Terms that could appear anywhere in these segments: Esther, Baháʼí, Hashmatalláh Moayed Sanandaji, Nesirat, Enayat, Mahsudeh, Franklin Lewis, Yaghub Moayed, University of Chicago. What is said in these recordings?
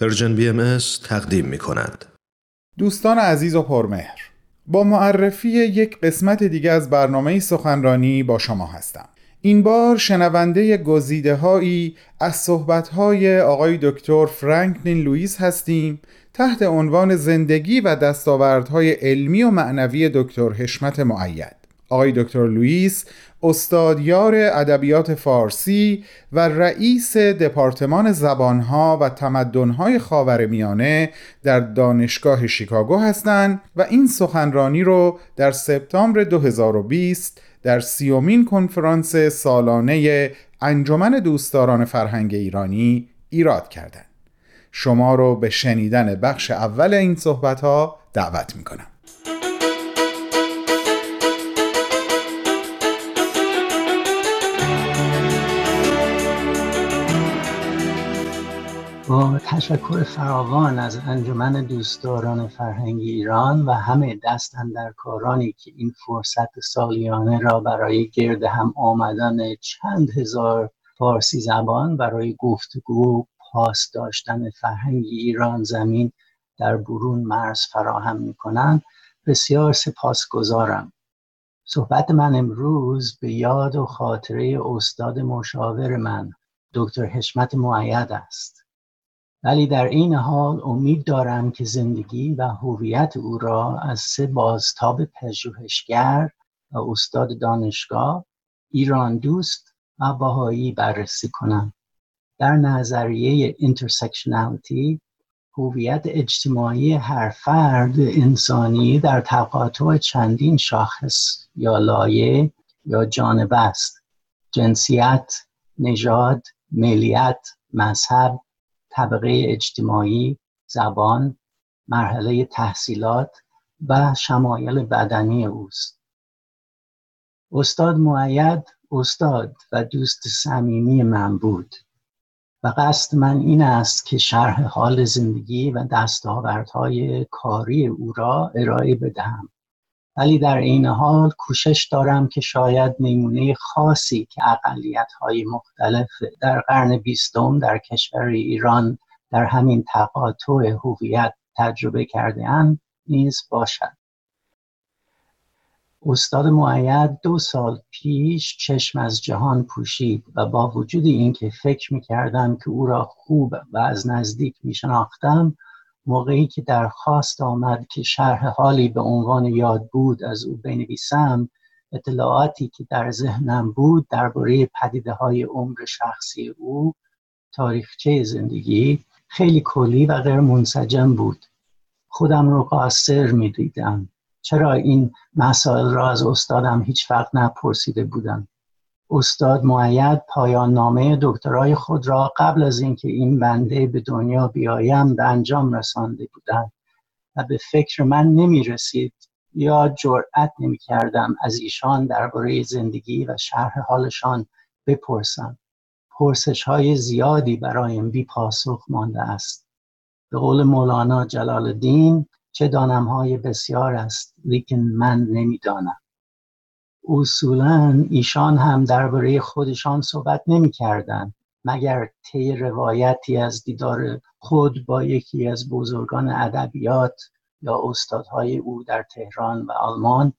پرژن BMS تقدیم می‌کند. دوستان عزیز و پرمهر، با معرفی یک قسمت دیگه از برنامه سخنرانی با شما هستم. این بار شنونده گزیده‌هایی از صحبت‌های آقای دکتر فرانکلین لوئیس هستیم تحت عنوان زندگی و دستاوردهای علمی و معنوی دکتر حشمت مؤید. آقای دکتر لوئیس استادیار ادبیات فارسی و رئیس دپارتمان زبانها و تمدنهای خاورمیانه در دانشگاه شیکاگو هستند و این سخنرانی رو در سپتامبر 2020 در 30مین کنفرانس سالانه انجمن دوستداران فرهنگ ایرانی ایراد کردند. شما رو به شنیدن بخش اول این صحبت‌ها دعوت می‌کنم. با تشکر فراوان از انجمن دوستداران فرهنگ ایران و همه دست اندرکارانی که این فرصت سالیانه را برای گرد هم آمدن چند هزار فارسی زبان برای گفتگو پاس داشتن فرهنگ ایران زمین در برون مرز فراهم می‌کنند بسیار سپاسگزارم. صحبت من امروز به یاد و خاطره استاد مشاور من دکتر حشمت مؤید است. ولی در این حال امید دارم که زندگی و هویت او را از سه بازتاب پژوهشگر و استاد دانشگاه، ایران دوست و بهایی بررسی کنم. در نظریه Intersectionality، هویت اجتماعی هر فرد انسانی در تقاطع چندین شاخص یا لایه یا جانبه است: جنسیت، نژاد، ملیت، مذهب، طبقه اجتماعی، زبان، مرحله تحصیلات و شمایل بدنی اوست. استاد مؤید استاد و دوست صمیمی من بود و قصد من این است که شرح حال زندگی و دستاوردهای کاری او را ارائه بدهم. ولی در این حال کوشش دارم که شاید نمونه خاصی که اقلیت‌های مختلف در قرن 20 در کشور ایران در همین تقاطع هویت تجربه کرده‌اند نیز باشد. استاد مؤید 2 سال پیش چشم از جهان پوشید و با وجود اینکه فکر می‌کردم که او را خوب و از نزدیک می‌شناختم، موقعی که درخواست آمد که شرح حالی به عنوان یاد بود از او بنویسم، اطلاعاتی که در ذهنم بود درباره پدیده‌های عمر شخصی او، تاریخچه زندگی، خیلی کلی و غیر منسجم بود. خودم رو قاصر می‌دیدم. چرا این مسائل را از استادم هیچ وقت نپرسیده بودم؟ استاد مؤید پایان نامه دکترای خود را قبل از اینکه این بنده به دنیا بیایم به انجام رسانده بودند و به فکر من نمی رسید یا جرأت نمی کردم از ایشان درباره زندگی و شرح حالشان بپرسم. پرسش های زیادی برایم بی پاسخ مانده است. به قول مولانا جلال الدین، چه دانم های بسیار است لیکن من نمی دانم. اصولاً ایشان هم درباره خودشان صحبت نمی‌کردند مگر طی روایتی از دیدار خود با یکی از بزرگان ادبیات یا استادهای او در تهران و آلمان.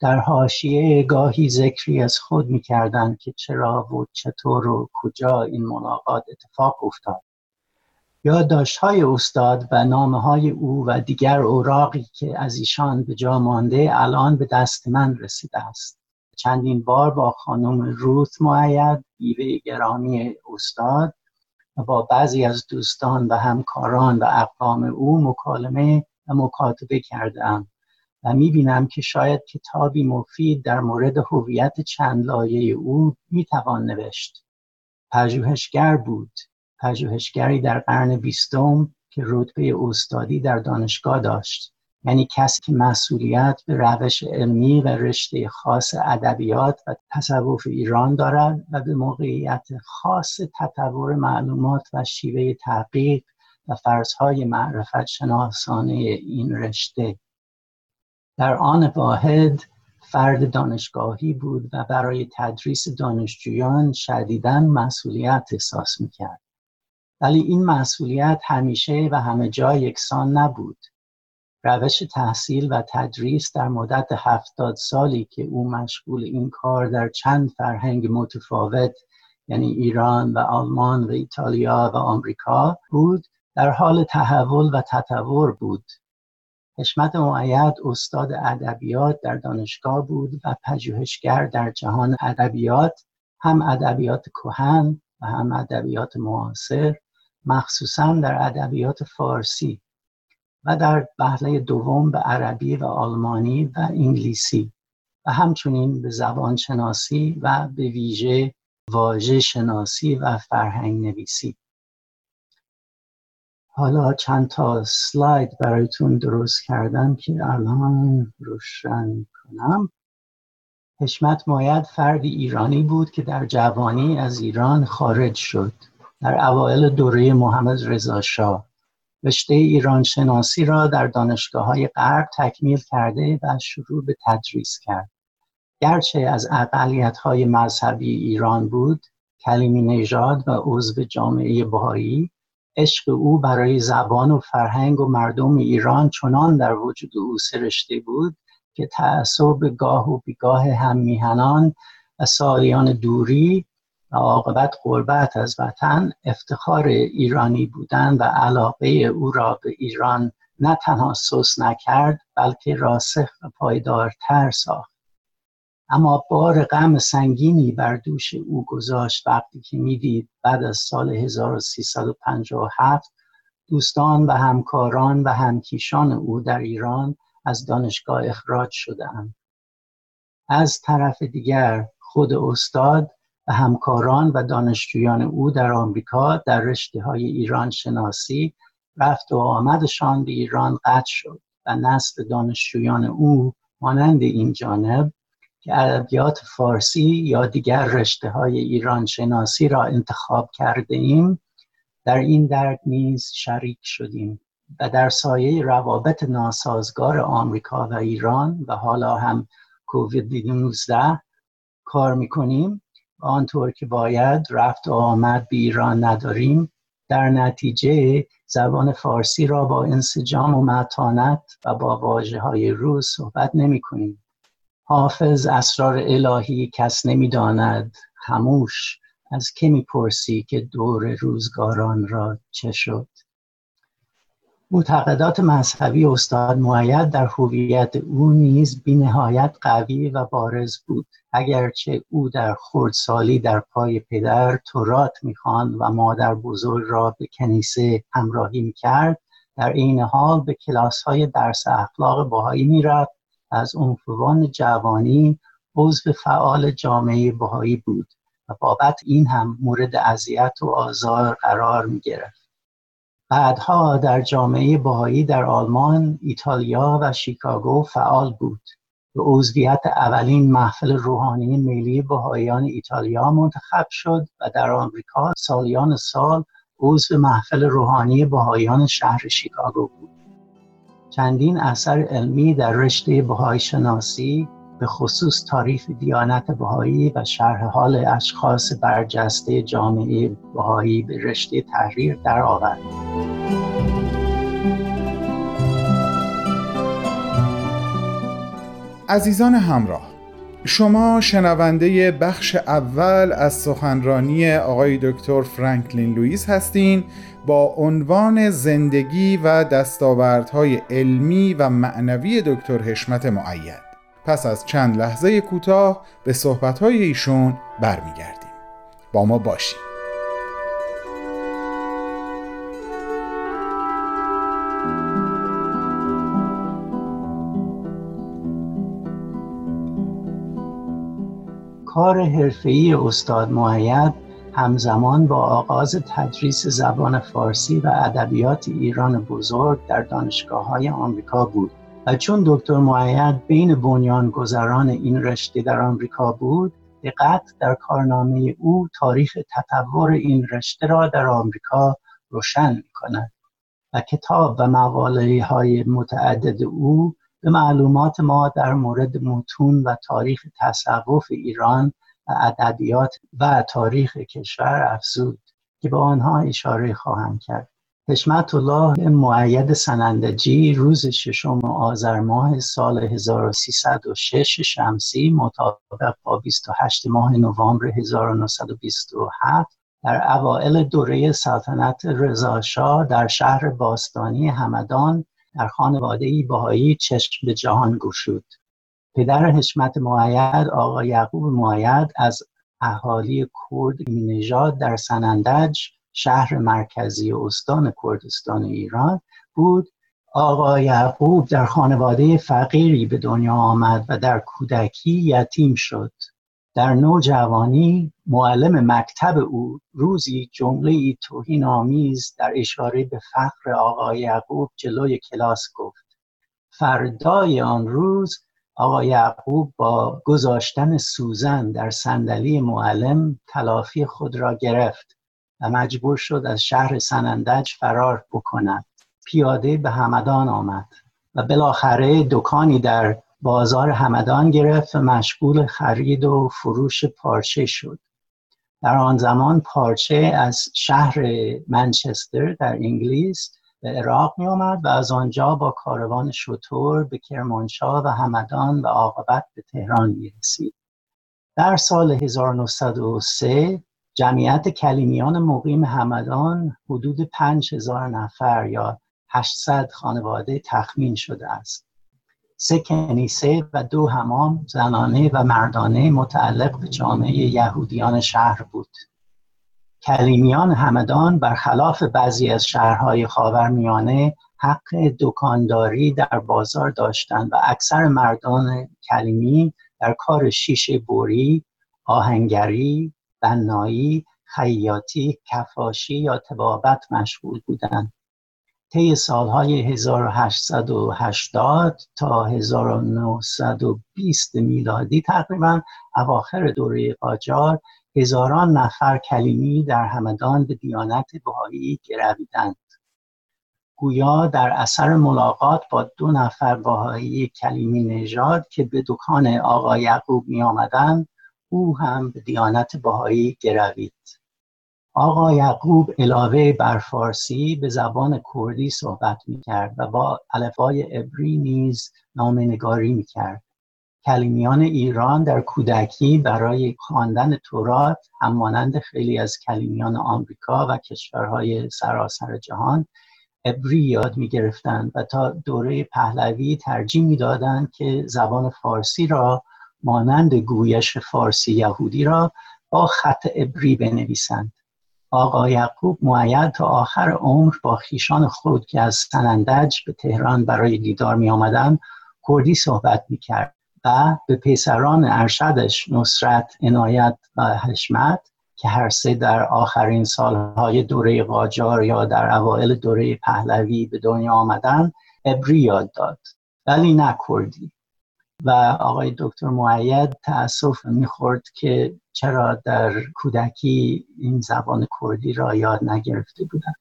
در حاشیه گاهی ذکری از خود می‌کردند که چرا و چطور و کجا این ملاقات اتفاق افتاد. یادداشت‌های استاد و نامه‌های او و دیگر اوراقی که از ایشان به جا مانده الان به دست من رسیده است. چندین بار با خانم روت مؤید، بیوه گرامی استاد، و با بعضی از دوستان و همکاران و اقوام او مکالمه و مکاتبه کردم و می‌بینم که شاید کتابی مفید در مورد هویت چند لایه او می‌توان نوشت. پژوهشگر بود، پژوهشگری در قرن 20 که رتبه استادی در دانشگاه داشت، یعنی کسی که مسئولیت به روش علمی و رشته خاص ادبیات و تصوف ایران دارد و به موقعیت خاص تطور معلومات و شیوه تحقیق و فرض‌های معرفت شناسانه این رشته. در آن واحد فرد دانشگاهی بود و برای تدریس دانشجویان شدیداً مسئولیت احساس می‌کرد. ولی این مسئولیت همیشه و همه جا یکسان نبود. روش تحصیل و تدریس در مدت 70 سالی که او مشغول این کار در چند فرهنگ متفاوت، یعنی ایران و آلمان و ایتالیا و آمریکا بود، در حال تحول و تطور بود. حشمت مؤید استاد ادبیات در دانشگاه بود و پژوهشگر در جهان ادبیات، هم ادبیات کهن و هم ادبیات معاصر، مخصوصاً در ادبیات فارسی و در وهله دوم به عربی و آلمانی و انگلیسی و همچنین به زبان شناسی و به ویژه واژه شناسی و فرهنگ نویسی. حالا چند تا اسلاید براتون درست کردم که الان روشن کنم. حشمت مؤید فردی ایرانی بود که در جوانی از ایران خارج شد. در اوایل دوره محمد رضا شاه رشته ایران شناسی را در دانشگاه‌های غرب تکمیل کرده و شروع به تدریس کرد. گرچه از اقلیت‌های مذهبی ایران بود، کلیمی نژاد و عضو جامعه بهایی، عشق او برای زبان و فرهنگ و مردم ایران چنان در وجود او سرشته بود که تعصب گاه و بیگاه هم میهنان و سالیان دوری و عاقبت غربت از وطن افتخار ایرانی بودن و علاقه او را به ایران نه تنها سست نکرد بلکه راسخ و پایدارتر ساخت. اما بار غم سنگینی بر دوش او گذاشت وقتی که میدید بعد از سال 1357 دوستان و همکاران و همکیشان او در ایران از دانشگاه اخراج شدند. از طرف دیگر خود استاد و همکاران و دانشجویان او در آمریکا در رشته‌های ایران شناسی رفت و آمدشان به ایران قطع شد و نسل دانشجویان او مانند این جانب که ادبیات فارسی یا دیگر رشته‌های ایران شناسی را انتخاب کرده ایم در این درد نیز شریک شدیم و در سایه روابط ناسازگار آمریکا و ایران و حالا هم کووید-19 کار می‌کنیم. آنطور که باید رفت و آمد به ایران نداریم، در نتیجه زبان فارسی را با انسجام و متانت و با واژه‌های روز صحبت نمی‌کنیم. حافظ اسرار الهی کس نمی‌داند، خاموش از که می‌پرسی که دور روزگاران را چه شد. معتقدات مذهبی استاد مؤید در هویت او نیز بی نهایت قوی و بارز بود. اگرچه او در خردسالی در پای پدر تورات میخواند و مادر بزرگ را به کنیسه همراهی میکرد، در این حال به کلاس‌های درس اخلاق بهایی میرفت. از عنفوان جوانی عضو فعال جامعه بهایی بود و بابت این هم مورد اذیت و آزار قرار میگرفت. بعدها در جامعه بهایی در آلمان، ایتالیا و شیکاگو فعال بود. به عضویت اولین محفل روحانی ملی بهاییان ایتالیا منتخب شد و در آمریکا سالیان سال عضو محفل روحانی بهاییان شهر شیکاگو بود. چندین اثر علمی در رشته بهایی شناسی، به خصوص تاریخ دیانت بهایی و شرح حال اشخاص برجسته جامعه بهایی به رشته تحریر در آورد. عزیزان همراه، شما شنونده بخش اول از سخنرانی آقای دکتر فرانکلین لوئیس هستین با عنوان زندگی و دستاوردهای علمی و معنوی دکتر حشمت مؤید. پس از چند لحظه کوتاه به صحبت‌های ایشون برمیگردیم. با ما باشید. کار حرفه‌ای استاد مؤید همزمان با آغاز تدریس زبان فارسی و ادبیات ایران بزرگ در دانشگاه‌های آمریکا بود. و چون دکتر مؤید بین بنیانگذاران این رشته در آمریکا بود، دقت در کارنامه او تاریخ تطور این رشته را در آمریکا روشن می‌کند و کتاب و مقاله‌های متعدد او به معلومات ما در مورد متون و تاریخ تصوف ایران و ادبیات و تاریخ کشور افزود. که به آنها اشاره خواهم کرد. حشمت‌الله مؤید سنندجی روز 6 آذر ماه سال 1306 شمسی مطابق با 28 ماه نوامبر 1927 در اوائل دوره سلطنت رضاشاه در شهر باستانی همدان در خانواده‌ای بهایی چشم به جهان گشود. پدر حشمت مؤید، آقا یعقوب مؤید، از اهالی کرد نژاد در سنندج، شهر مرکزی استان کردستان ایران بود. آقا یعقوب در خانواده فقیری به دنیا آمد و در کودکی یتیم شد. در نوجوانی معلم مکتب او روزی جمله‌ای توهین‌آمیز در اشاره به فقر آقا یعقوب جلوی کلاس گفت. فردای آن روز آقا یعقوب با گذاشتن سوزن در صندلی معلم تلافی خود را گرفت و مجبور شد از شهر سنندج فرار بکند. پیاده به همدان آمد و بالاخره دکانی در بازار همدان گرفت و مشغول خرید و فروش پارچه شد. در آن زمان پارچه از شهر منچستر در انگلیس به عراق می آمد و از آنجا با کاروان شتر به کرمانشاه و همدان و عاقبت به تهران می رسید. در سال 1903 جمعیت کلیمیان مقیم همدان حدود 5000 نفر یا 800 خانواده تخمین شده است. 3 کنیسه و 2 حمام زنانه و مردانه متعلق به جامعه یهودیان شهر بود. کلیمیان همدان برخلاف بعضی از شهرهای خاورمیانه حق دکانداری در بازار داشتند و اکثر مردان کلیمی در کار شیشه بری، آهنگری، بنایی، خیاطی، کفاشی یا طبابت مشغول بودند. طی سالهای 1880 تا 1920 میلادی تقریباً اواخر دوره قاجار هزاران نفر کلیمی در همدان به دیانت بهایی گرویدند. گویا در اثر ملاقات با 2 نفر بهایی کلیمی نژاد که به دکان آقا یعقوب می آمدند، او هم به دیانت بهایی گروید. آقا یعقوب علاوه بر فارسی به زبان کردی صحبت می‌کرد و با الفبای عبری نیز نامه‌نگاری می‌کرد. کلیمیان ایران در کودکی برای خواندن تورات همانند خیلی از کلیمیان آمریکا و کشورهای سراسر جهان عبری یاد می‌گرفتند و تا دوره پهلوی ترجیح می‌دادند که زبان فارسی را مانند گویش فارسی یهودی را با خط عبری بنویسند. آقا یعقوب مؤید تا آخر عمر با خیشان خود که از سنندج به تهران برای دیدار می آمدند کردی صحبت می کرد و به پسران ارشدش نصرت، عنایت و حشمت که هر سه در آخرین سالهای دوره قاجار یا در اوائل دوره پهلوی به دنیا آمدند عبری یاد داد، ولی نه کردی. و آقای دکتر مؤید تأسف می‌خورد که چرا در کودکی این زبان کردی را یاد نگرفته بودند.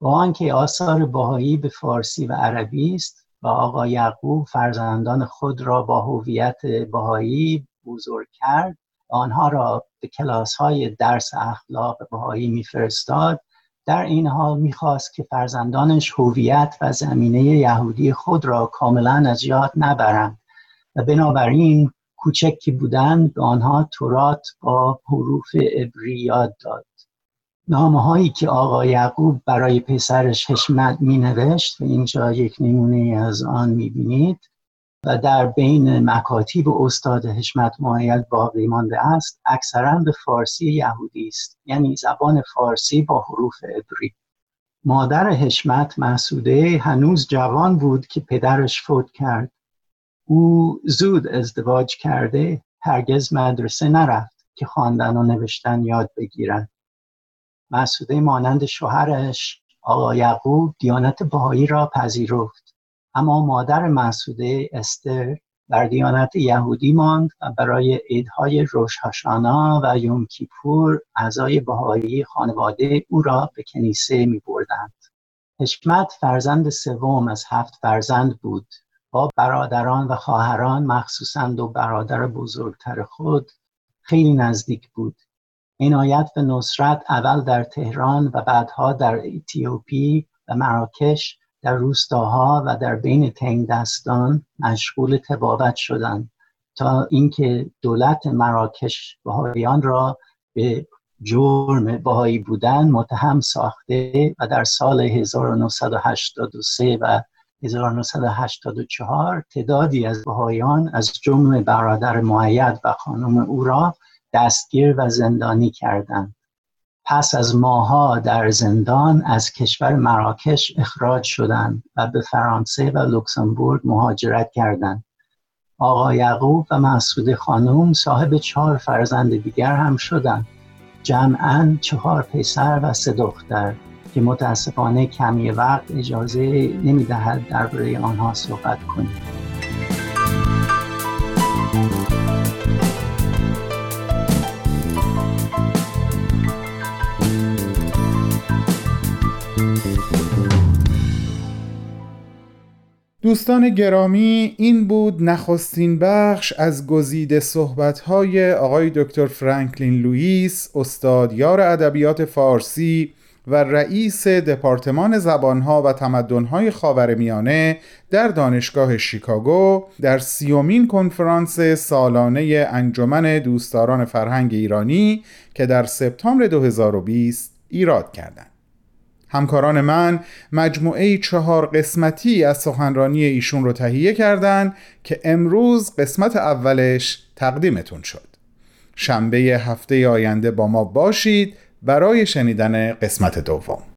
با آنکه آثار بهایی به فارسی و عربی است و آقا یعقوب فرزندان خود را با هویت بهایی بزرگ کرد، آنها را به کلاس‌های درس اخلاق بهایی می‌فرستاد، در این حال می‌خواست که فرزندانش هویت و زمینه یهودی خود را کاملاً از یاد نبرند و بنابراین کوچکی بودند به آنها تورات با حروف عبری یاد داد. نامه‌هایی که آقا یعقوب برای پسرش حشمت می‌نوشت و اینجا یک نمونه از آن می‌بینید و در بین مکاتیب استاد حشمت مؤید باقی مانده است، اکثراً به فارسی یهودی است، یعنی زبان فارسی با حروف عبری. مادر حشمت محسوده هنوز جوان بود که پدرش فوت کرد. او زود ازدواج کرده هرگز مدرسه نرفت که خواندن و نوشتن یاد بگیرد. محسوده مانند شوهرش آقا یعقوب دیانت بهایی را پذیرفت، اما مادر محسوده استر بر دیانت یهودی ماند و برای عیدهای روش هاشانا و یوم کیپور اعضای بهایی خانواده او را به کنیسه می بردند. حشمت فرزند 3 از 7 فرزند بود. با برادران و خواهران، مخصوصاً 2 برادر بزرگتر خود، خیلی نزدیک بود. عنایت و نصرت اول در تهران و بعدها در اتیوپی و مراکش، در روستاها و در بین تنگدستان مشغول تبابت شدند تا اینکه دولت مراکش بهائیان را به جرم بهائی بودن متهم ساخته و در سال 1983 و 1984 تعدادی از بهائیان از جمله برادر مؤید و خانم او را دستگیر و زندانی کردند. پس از ماها در زندان از کشور مراکش اخراج شدند و به فرانسه و لوکسمبورگ مهاجرت کردند. آقا یعقوب و مسعوده خانم صاحب 4 فرزند دیگر هم شدند، جمعاً 4 پسر و 3 دختر که متاسفانه کمی وقت اجازه نمی‌دهد درباره آنها صحبت کنیم. دوستان گرامی، این بود نخستین بخش از گزیده صحبت‌های آقای دکتر فرانکلین لوئیس، استاد یار ادبیات فارسی و رئیس دپارتمان زبانها و تمدن‌های خاورمیانه در دانشگاه شیکاگو در 30مین کنفرانس سالانه انجمن دوستداران فرهنگ ایرانی که در سپتامبر 2020 ایراد کردند. همکاران من مجموعه 4 قسمتی از سخنرانی ایشون رو تهیه کردن که امروز قسمت اولش تقدیمتون شد. شنبه هفته آینده با ما باشید برای شنیدن قسمت دوم.